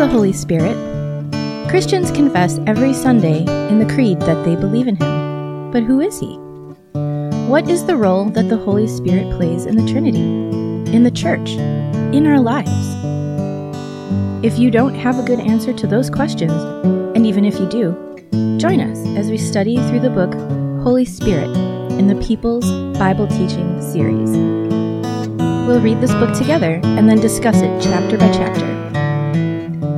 the Holy Spirit, Christians confess every Sunday in the Creed that they believe in Him. But who is He? What is the role that the Holy Spirit plays in the Trinity, in the Church, in our lives? If you don't have a good answer to those questions, and even if you do, join us as we study through the book Holy Spirit in the People's Bible Teaching Series. We'll read this book together and then discuss it chapter by chapter.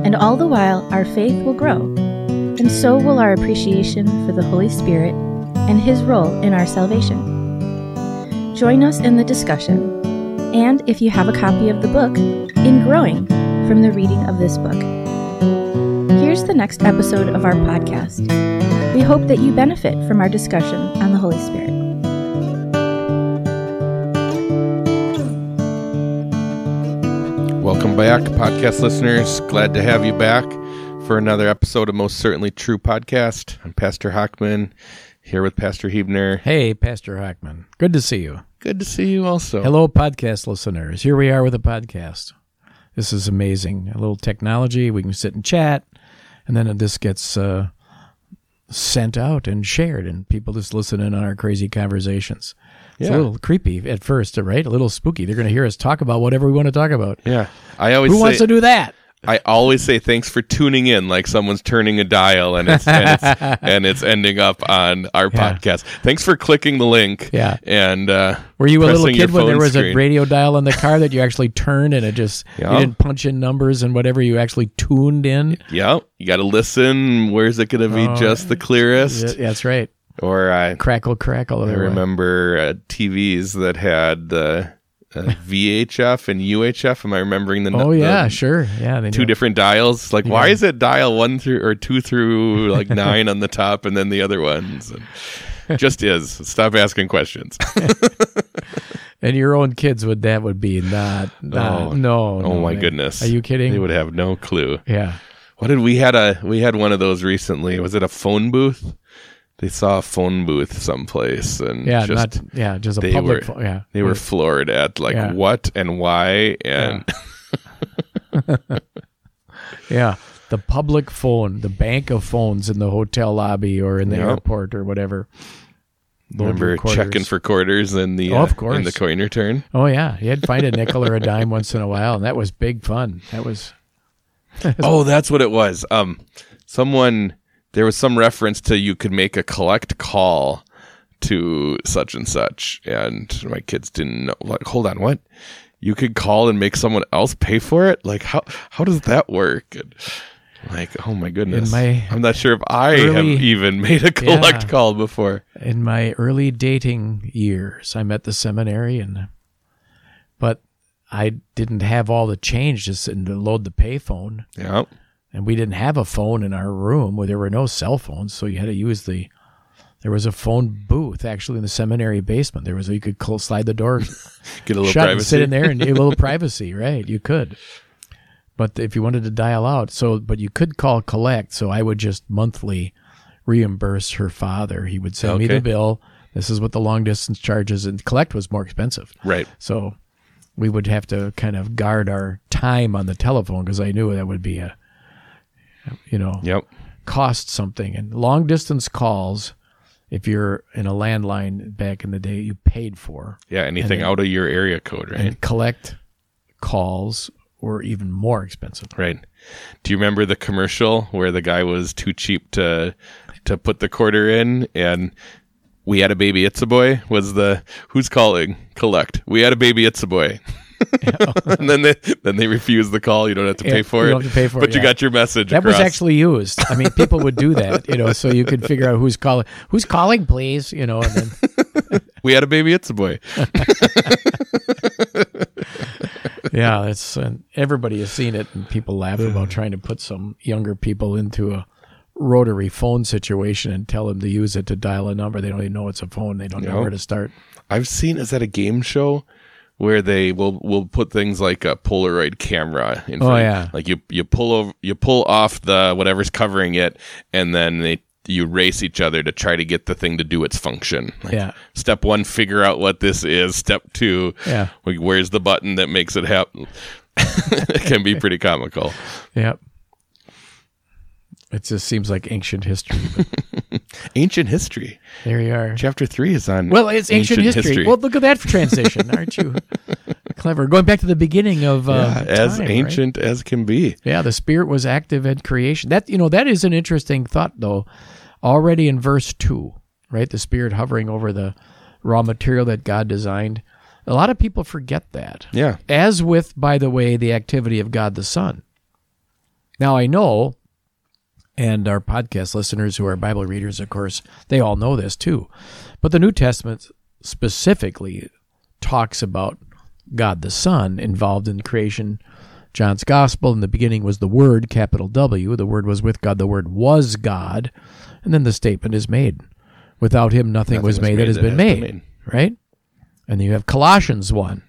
And all the while, our faith will grow, and so will our appreciation for the Holy Spirit and His role in our salvation. Join us in the discussion, and if you have a copy of the book, in growing from the reading of this book. Here's the next episode of our podcast. We hope that you benefit from our discussion on the Holy Spirit. Welcome back, podcast listeners. Glad to have you back for another episode of Most Certainly True Podcast. I'm Pastor Hockman, here with Pastor Huebner. Hey, Pastor Hockman. Good to see you. Good to see you also. Hello, podcast listeners. Here we are with a podcast. This is amazing. A little technology. We can sit and chat, and then this gets sent out and shared, and people just listen in on our crazy conversations. It's a little creepy at first, right? A little spooky. They're going to hear us talk about whatever we want to talk about. Yeah. Who wants to do that? I always say thanks for tuning in, like someone's turning a dial and it's ending up on our podcast. Thanks for clicking the link. Yeah. And were you a little kid when there was a radio dial in the car that you actually turned and it just you didn't punch in numbers and whatever, you actually tuned in? Yeah. You got to listen. Where's it going to be just the clearest? Yeah, that's right. Or crackle, crackle. I remember TVs that had the VHF and UHF. Am I remembering the? Sure. Yeah, they two different dials. Like, why is it dial 1 through 2 through like 9 on the top, and then the other ones? And just is. Stop asking questions. And your own kids would be no. Oh my goodness! Are you kidding? They would have no clue. Yeah. What did we had one of those recently? Was it a phone booth? They saw a phone booth someplace, and just a public phone. Yeah, they were floored at what and why and the public phone, the bank of phones in the hotel lobby or in the airport or whatever. Remember checking for quarters in the in the coin return? Oh yeah, you'd find a nickel or a dime once in a while, and that was big fun. That was that's what it was. Someone. There was some reference to you could make a collect call to such and such, and my kids didn't know. Like, hold on, what? You could call and make someone else pay for it? Like, how does that work? And like, oh my goodness, I'm not sure if I have even made a collect call before. In my early dating years, I'm at the seminary, but I didn't have all the change just to load the payphone. Yeah. And we didn't have a phone in our room where there were no cell phones, so you had to use there was a phone booth actually in the seminary basement. There was you could slide the door get a little shut privacy. And sit in there and get a little privacy, right? You could. But if you wanted to dial out, but you could call collect, so I would just monthly reimburse her father. He would send me the bill. This is what the long distance charges, and collect was more expensive. Right. So we would have to kind of guard our time on the telephone because I knew that would be a cost something. And long distance calls, if you're in a landline back in the day, you paid for. Yeah, anything out of your area code, right? And collect calls were even more expensive. Right. Do you remember the commercial where the guy was too cheap to put the quarter in, and we had a baby, it's a boy, was the who's calling? Collect. We had a baby, it's a boy. And then they refuse the call. You don't have to pay for it. You don't have to pay for it. But you got your message across. That was actually used. I mean, people would do that, so you could figure out who's calling. Who's calling, please? And then we had a baby, it's a boy. Yeah, everybody has seen it, and people laugh about trying to put some younger people into a rotary phone situation and tell them to use it to dial a number. They don't even know it's a phone. They don't know where to start. I've seen, is that a game show? Where they will put things like a Polaroid camera in front. Oh, yeah. Like you pull off the whatever's covering it, and then you race each other to try to get the thing to do its function. Like, step 1, figure out what this is. Step 2, where's the button that makes it happen? It can be pretty comical. Yep. It just seems like ancient history. Ancient history. There you are. Chapter 3 is on. Well, it's ancient history. Well, look at that transition, aren't you? Clever. Going back to the beginning of as time, ancient right? as can be. Yeah, the Spirit was active at creation. That that is an interesting thought, though. Already in verse 2, right? The Spirit hovering over the raw material that God designed. A lot of people forget that. Yeah. As with, by the way, the activity of God the Son. Now, I know, and our podcast listeners who are Bible readers, of course, they all know this too. But the New Testament specifically talks about God the Son involved in creation. John's Gospel, in the beginning was the Word, capital W. The Word was with God. The Word was God. And then the statement is made. Without him, nothing was made that has been made. Right? And then you have Colossians 1,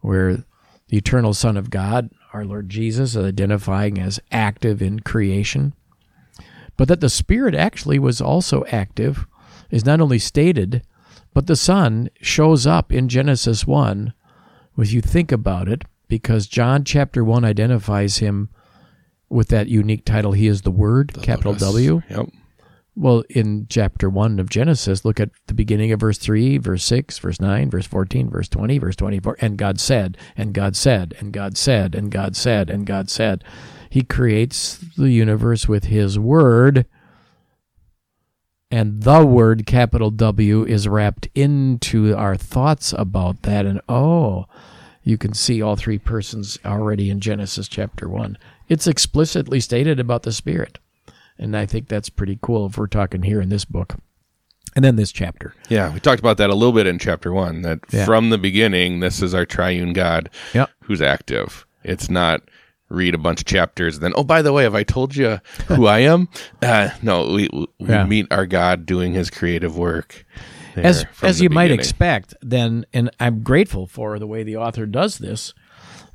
where the eternal Son of God, our Lord Jesus, is identifying as active in creation. But that the Spirit actually was also active is not only stated, but the Son shows up in Genesis 1, if you think about it, because John chapter 1 identifies him with that unique title, He is the Word, capital W. Yep. Well, in chapter 1 of Genesis, look at the beginning of verse 3, verse 6, verse 9, verse 14, verse 20, verse 24. And God said, and God said, and God said, and God said, and God said. He creates the universe with His Word. And the Word, capital W, is wrapped into our thoughts about that. And you can see all three persons already in Genesis chapter 1. It's explicitly stated about the Spirit. And I think that's pretty cool if we're talking here in this book. And then this chapter. Yeah, we talked about that a little bit in chapter 1, that from the beginning, this is our triune God who's active. It's not read a bunch of chapters, and then, oh, by the way, have I told you who I am? No, we meet our God doing His creative work. As you might expect, then, and I'm grateful for the way the author does this,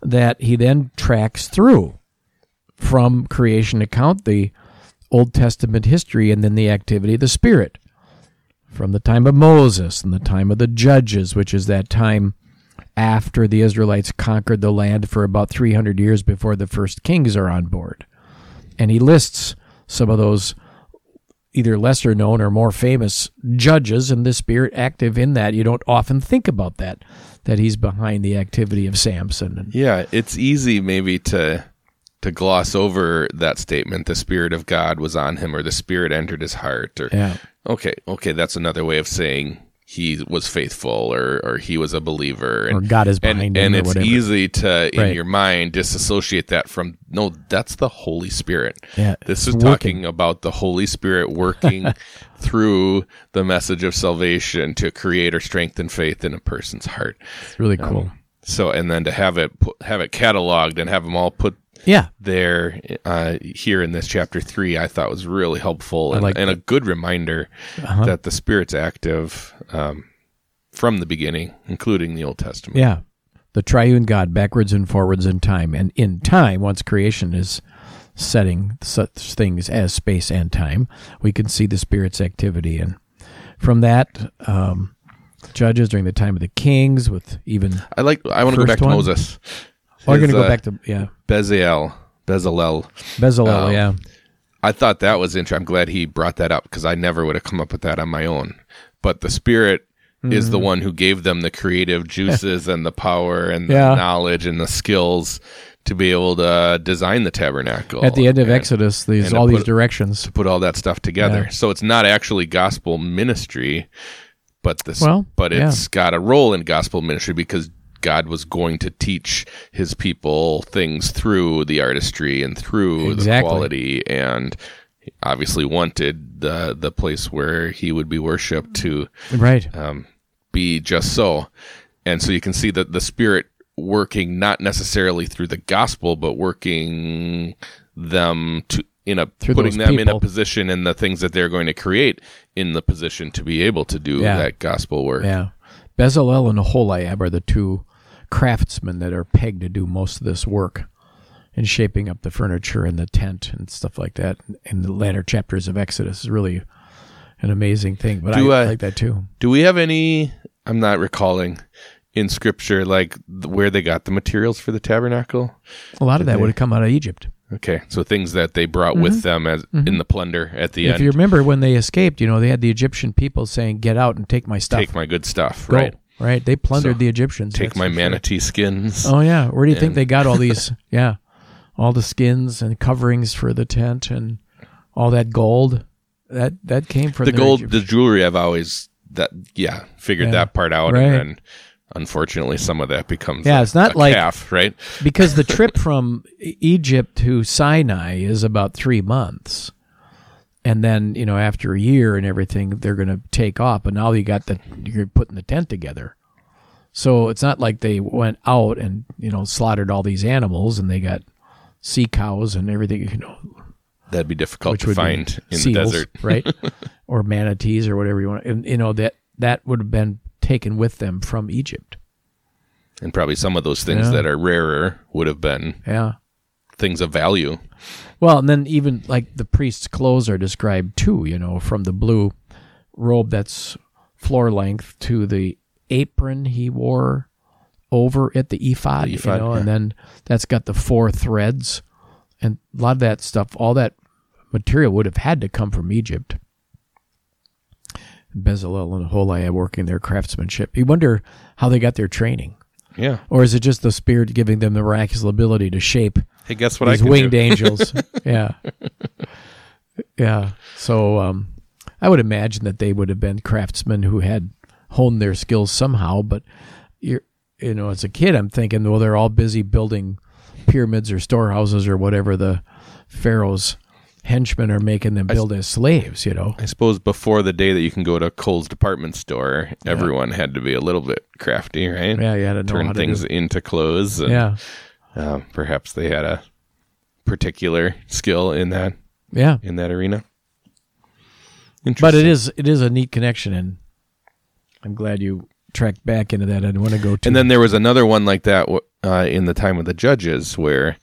that he then tracks through from creation account the Old Testament history and then the activity of the Spirit from the time of Moses and the time of the Judges, which is that time after the Israelites conquered the land for about 300 years before the first kings are on board. And he lists some of those either lesser known or more famous judges and the Spirit active in that. You don't often think about that he's behind the activity of Samson. Yeah, it's easy maybe to gloss over that statement, the Spirit of God was on him, or the Spirit entered his heart. Or Okay, that's another way of saying he was faithful, or he was a believer. And, or God is behind him, and it's whatever. Easy to, in your mind, disassociate that from, no, that's the Holy Spirit. Yeah, this is talking about the Holy Spirit working through the message of salvation to create or strengthen faith in a person's heart. It's really cool. So, and then to have it cataloged and have them all put there here in this chapter 3, I thought was really helpful and a good reminder that the Spirit's active from the beginning, including the Old Testament. Yeah, the triune God backwards and forwards in time. And in time, once creation is setting such things as space and time, we can see the Spirit's activity. And from that, judges during the time of the kings with even... I want to go back to Moses. We're going to go back to Bezalel. I thought that was interesting. I'm glad he brought that up because I never would have come up with that on my own. But the Spirit is the one who gave them the creative juices and the power and the knowledge and the skills to be able to design the tabernacle. At the end of Exodus, these directions. To put all that stuff together. Yeah. So it's not actually gospel ministry, but it's got a role in gospel ministry because God was going to teach His people things through the artistry and through the quality, and obviously wanted the place where He would be worshipped to be just so. And so you can see that the Spirit working not necessarily through the gospel, but working them to putting them in a position and the things that they're going to create in the position to be able to do that gospel work. Yeah. Bezalel and Oholiab are the two craftsmen that are pegged to do most of this work in shaping up the furniture and the tent and stuff like that in the latter chapters of Exodus. It's really an amazing thing, but I like that too. Do we have any, I'm not recalling, in Scripture, like where they got the materials for the tabernacle? A lot of that would have come out of Egypt. Okay, so things that they brought with them as in the plunder at the end. If you remember when they escaped, you know, they had the Egyptian people saying, "Get out and take my stuff. Take my good stuff." Go. Right. Right. They plundered the Egyptians. Take my manatee skins. Oh yeah. Where do you think they got all these? Yeah, all the skins and coverings for the tent and all that gold. That came from the gold, Egyptian. The jewelry. I've always figured that part out, right. And then unfortunately some of that becomes it's not like calf, right? Because the trip from Egypt to Sinai is about 3 months. And then, you know, after a year and everything, they're going to take off. And now you're putting the tent together. So it's not like they went out and, you know, slaughtered all these animals and they got sea cows and everything, you know. That'd be difficult to find in seals, the desert. Right. Or manatees or whatever you want. And, you know, that would have been taken with them from Egypt. And probably some of those things that are rarer would have been things of value. Well, and then even like the priest's clothes are described too, you know, from the blue robe that's floor length to the apron he wore over it, the ephod, you know, and then that's got the 4 threads. And a lot of that stuff, all that material would have had to come from Egypt. Bezalel and Oholiab working their craftsmanship. You wonder how they got their training. Yeah. Or is it just the Spirit giving them the miraculous ability to shape these winged angels? Yeah. Yeah. So I would imagine that they would have been craftsmen who had honed their skills somehow. But, you know, as a kid, I'm thinking, well, they're all busy building pyramids or storehouses or whatever the Pharaoh's henchmen are making them build as slaves, you know. I suppose before the day that you can go to Kohl's department store, everyone had to be a little bit crafty, right? Yeah, you had to know how to turn things into clothes. And, perhaps they had a particular skill in that. Yeah, in that arena. But it is a neat connection, and I'm glad you tracked back into that. I didn't want to go too. And then there was another one like that in the time of the Judges, where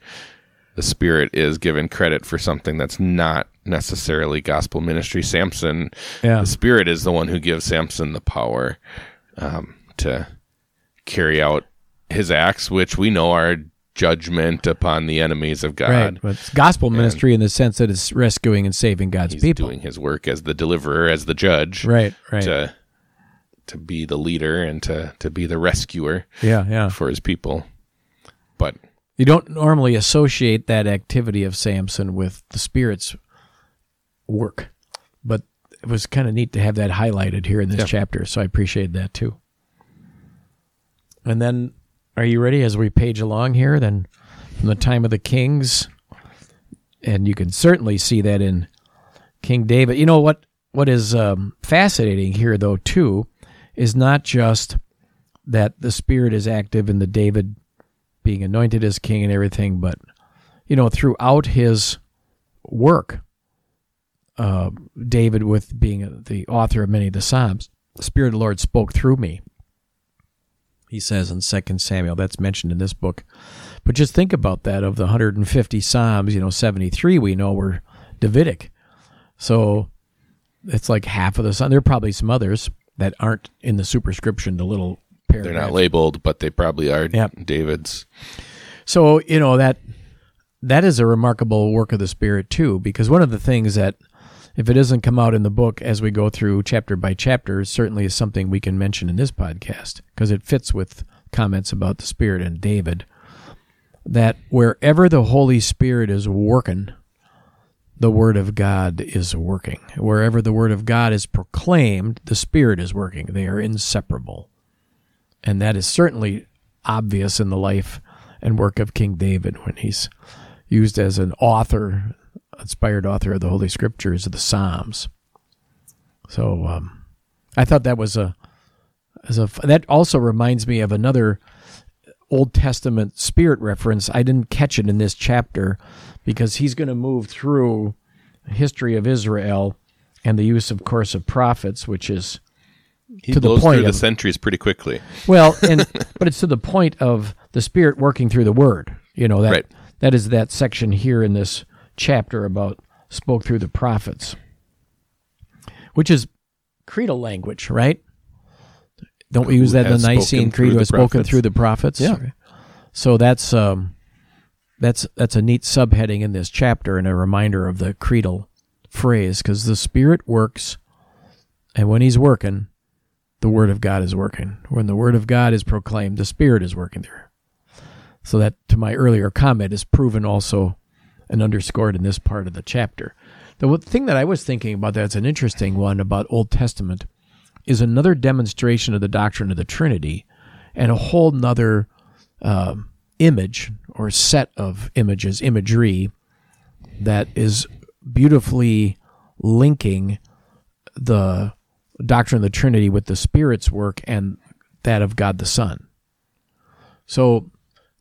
the Spirit is given credit for something that's not necessarily gospel ministry. Samson, the Spirit is the one who gives Samson the power to carry out his acts, which we know are judgment upon the enemies of God. Right. Well, it's gospel ministry in the sense that it's rescuing and saving God's people. He's doing his work as the deliverer, as the judge. Right. To be the leader and to be the rescuer for his people. But you don't normally associate that activity of Samson with the Spirit's work, but it was kind of neat to have that highlighted here in this chapter, so I appreciate that too. And then, are you ready as we page along here? Then from the time of the kings, and you can certainly see that in King David. You know, what is fascinating here, though, too, is not just that the Spirit is active in the David being anointed as king and everything, but, you know, throughout his work, David, with being the author of many of the Psalms, the Spirit of the Lord spoke through me, he says in 2 Samuel. That's mentioned in this book. But just think about that. Of the 150 Psalms, you know, 73 we know were Davidic. So it's like half of the Psalms. There are probably some others that aren't in the superscription, the little paragraph. They're not labeled, but they probably are David's. So, you know, that is a remarkable work of the Spirit, too, because one of the things that, if it doesn't come out in the book as we go through chapter by chapter, certainly is something we can mention in this podcast, because it fits with comments about the Spirit and David, that wherever the Holy Spirit is working, the Word of God is working. Wherever the Word of God is proclaimed, the Spirit is working. They are inseparable. And that is certainly obvious in the life and work of King David when he's used as an author, inspired author of the Holy Scriptures, of the Psalms. So I thought that was that also reminds me of another Old Testament Spirit reference. I didn't catch it in this chapter because he's going to move through the history of Israel and the use, of course, of prophets, which is to the point. He blows through the centuries pretty quickly. Well, but it's to the point of the Spirit working through the Word. You know, that is that section here in this chapter about spoke through the prophets, which is creedal language, right? Don't we use that in the Nicene Creed, who has spoken through the prophets? Yeah. So that's That's a neat subheading in this chapter and a reminder of the creedal phrase, because the Spirit works, and when He's working, the Word of God is working. When the Word of God is proclaimed, the Spirit is working there. So that, to my earlier comment, is proven also and underscored in this part of the chapter. The thing that I was thinking about that's an interesting one about Old Testament is another demonstration of the doctrine of the Trinity and a whole nother image or set of imagery that is beautifully linking the doctrine of the Trinity with the Spirit's work and that of God the Son. So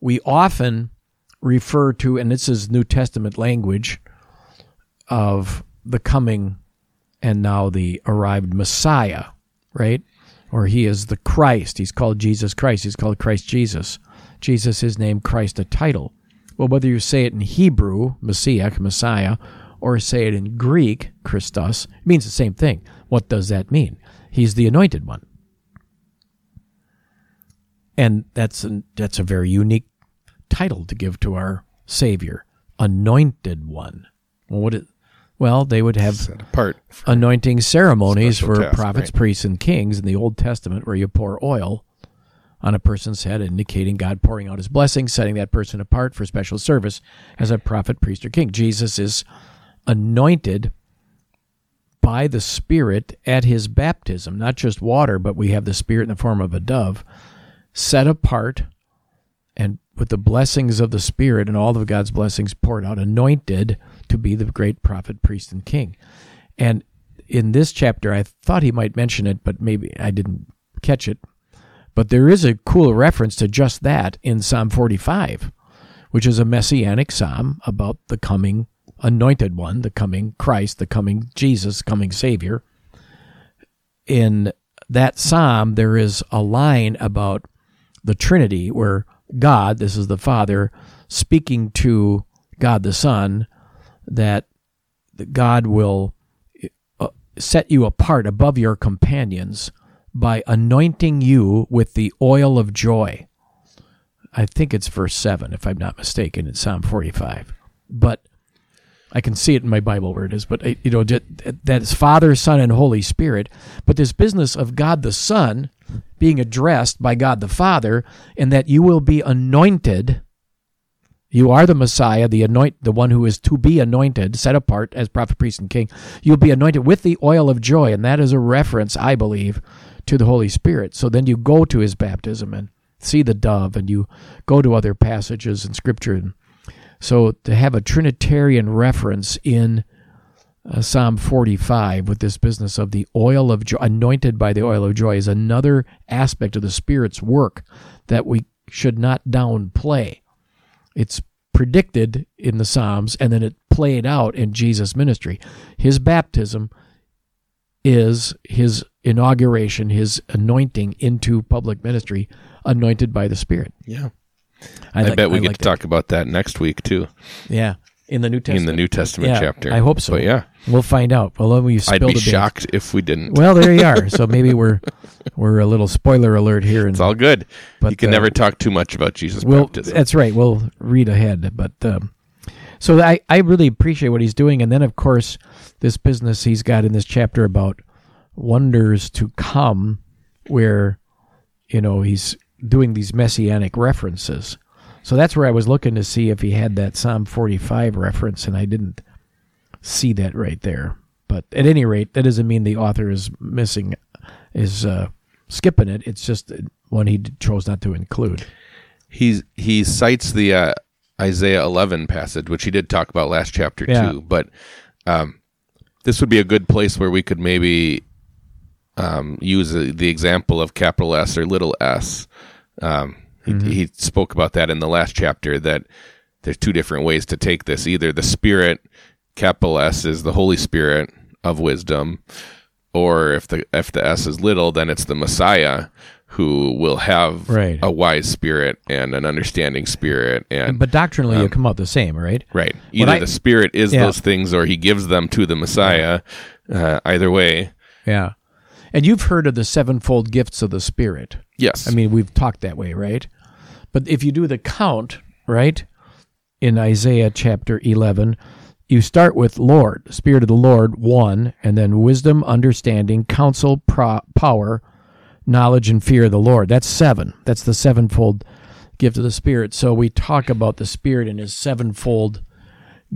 we often refer to, and this is New Testament language, of the coming and now the arrived Messiah, right? Or He is the Christ. He's called Jesus Christ. He's called Christ Jesus. Jesus, His name, Christ, a title. Well, whether you say it in Hebrew, Messiah, or say it in Greek, Christos, it means the same thing. What does that mean? He's the Anointed One. And that's a very unique title to give to our Savior, Anointed One. Well, they would have anointing ceremonies for prophets, priests, and kings in the Old Testament where you pour oil on a person's head, indicating God pouring out His blessing, setting that person apart for special service as a prophet, priest, or king. Jesus is anointed by the Spirit at His baptism, not just water, but we have the Spirit in the form of a dove, set apart and with the blessings of the Spirit and all of God's blessings poured out, anointed to be the great prophet, priest, and king. And in this chapter, I thought he might mention it, but maybe I didn't catch it. But there is a cool reference to just that in Psalm 45, which is a messianic psalm about the coming Anointed One, the coming Christ, the coming Jesus, coming Savior. In that psalm, there is a line about the Trinity where God, this is the Father, speaking to God the Son, that God will set you apart above your companions by anointing you with the oil of joy. I think it's verse 7, if I'm not mistaken, in Psalm 45. But I can see it in my Bible where it is. But, you know, that is Father, Son, and Holy Spirit. But this business of God the Son being addressed by God the Father, and that you will be anointed. You are the Messiah, the one who is to be anointed, set apart as prophet, priest, and king. You'll be anointed with the oil of joy, and that is a reference, I believe, to the Holy Spirit. So then you go to His baptism and see the dove, and you go to other passages in Scripture. So to have a Trinitarian reference in Psalm 45 with this business of the oil of joy, anointed by the oil of joy, is another aspect of the Spirit's work that we should not downplay. It's predicted in the Psalms, and then it played out in Jesus' ministry. His baptism is His inauguration, His anointing into public ministry, anointed by the Spirit. Yeah. I bet we get to talk about that next week, too. Yeah, in the New Testament. In the New Testament chapter. I hope so. But yeah. We'll find out. I'd be shocked if we didn't. Well, there you are. So maybe we're a little spoiler alert here. It's all good. But you can never talk too much about Jesus' baptism. That's right. We'll read ahead. But so I really appreciate what he's doing. And then, of course, this business he's got in this chapter about wonders to come, where, you know, he's doing these messianic references. So that's where I was looking to see if he had that Psalm 45 reference, and I didn't see that right there. But at any rate, that doesn't mean the author is skipping it. It's just one he chose not to include. He cites the Isaiah 11 passage, which he did talk about last chapter too. But this would be a good place where we could maybe use the example of capital S or little s. He spoke about that in the last chapter, that there's two different ways to take this. Either the Spirit, capital S, is the Holy Spirit of wisdom, or if the S is little, then it's the Messiah who will have a wise spirit and an understanding spirit. But doctrinally, you come out the same, right? Right. Either the Spirit is those things, or He gives them to the Messiah. Either way. Yeah. And you've heard of the sevenfold gifts of the Spirit. Yes. I mean, we've talked that way, right? But if you do the count, right, in Isaiah chapter 11, you start with Lord, Spirit of the Lord, one, and then wisdom, understanding, counsel, power, knowledge, and fear of the Lord. That's seven. That's the sevenfold gift of the Spirit. So we talk about the Spirit and his sevenfold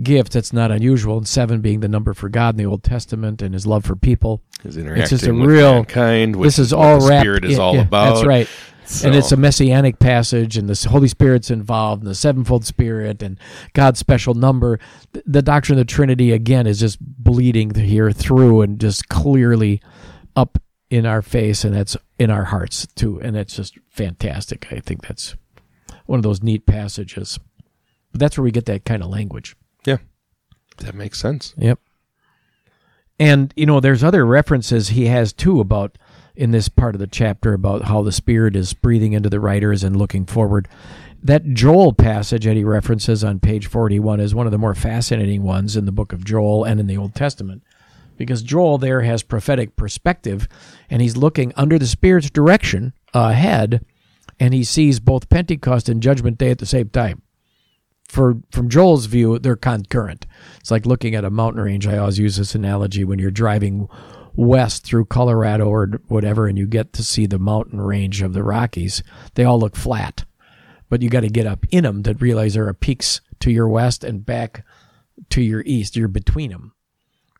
gift. That's not unusual, and seven being the number for God in the Old Testament and his love for people. His interacting it's just a with real, mankind, which this is what all the Spirit is all about. That's right. So. And it's a messianic passage, and the Holy Spirit's involved, and the sevenfold Spirit, and God's special number. The doctrine of the Trinity, again, is just bleeding here through and just clearly up in our face, and it's in our hearts, too. And it's just fantastic. I think that's one of those neat passages. But that's where we get that kind of language. Yeah, that makes sense. Yep. And, you know, there's other references he has, too, about in this part of the chapter about how the Spirit is breathing into the writers and looking forward. That Joel passage that he references on page 41 is one of the more fascinating ones in the book of Joel and in the Old Testament, because Joel there has prophetic perspective, and he's looking under the Spirit's direction ahead, and he sees both Pentecost and Judgment Day at the same time. From Joel's view, they're concurrent. It's like looking at a mountain range. I always use this analogy when you're driving west through Colorado or whatever, and you get to see the mountain range of the Rockies. They all look flat, but you got to get up in them to realize there are peaks to your west and back to your east. You're between them.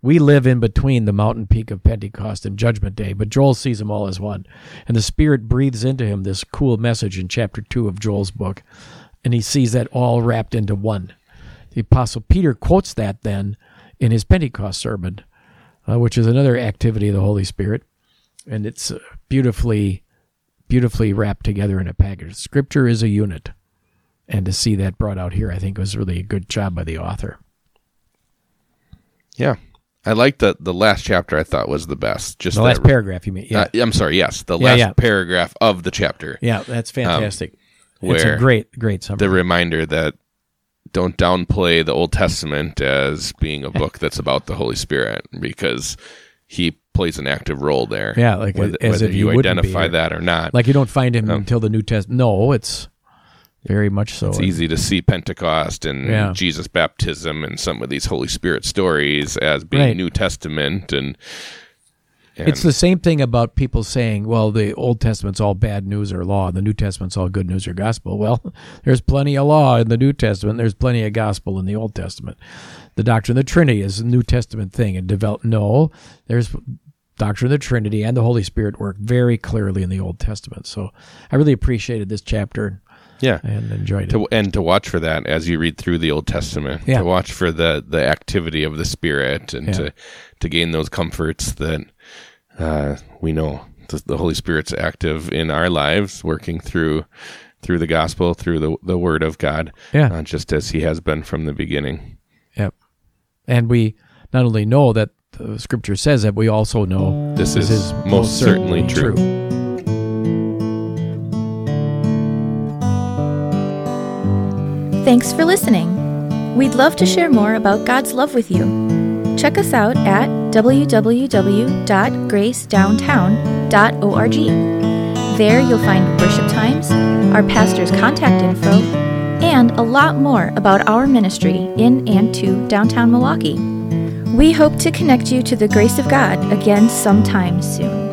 We live in between the mountain peak of Pentecost and Judgment Day, but Joel sees them all as one. And the Spirit breathes into him this cool message in chapter 2 of Joel's book, and he sees that all wrapped into one. The Apostle Peter quotes that then in his Pentecost sermon, which is another activity of the Holy Spirit. And it's beautifully wrapped together in a package. Scripture is a unit. And to see that brought out here, I think was really a good job by the author. Yeah. I liked that the last chapter I thought was the best. Just the last paragraph, you mean? Yeah. I'm sorry, yes. The last paragraph of the chapter. Yeah, that's fantastic. It's a great summary. The reminder that don't downplay the Old Testament as being a book that's about the Holy Spirit, because he plays an active role there. Yeah, like whether if you identify that or not. Like you don't find him until the New Testament. No, it's very much so. It's easy to see Pentecost and Jesus' baptism and some of these Holy Spirit stories as being New Testament. And it's the same thing about people saying, well, the Old Testament's all bad news or law, and the New Testament's all good news or gospel. Well, there's plenty of law in the New Testament. There's plenty of gospel in the Old Testament. The doctrine of the Trinity is a New Testament thing. There's doctrine of the Trinity and the Holy Spirit work very clearly in the Old Testament. So I really appreciated this chapter. Yeah, and enjoyed it. And to watch for that as you read through the Old Testament, to watch for the activity of the Spirit and to gain those comforts that we know the Holy Spirit's active in our lives, working through the gospel, through the Word of God, just as He has been from the beginning. Yep. And we not only know that the Scripture says that, we also know this is most certainly true. Thanks for listening. We'd love to share more about God's love with you. Check us out at www.gracedowntown.org. There you'll find worship times, our pastor's contact info, and a lot more about our ministry in and to downtown Milwaukee. We hope to connect you to the grace of God again sometime soon.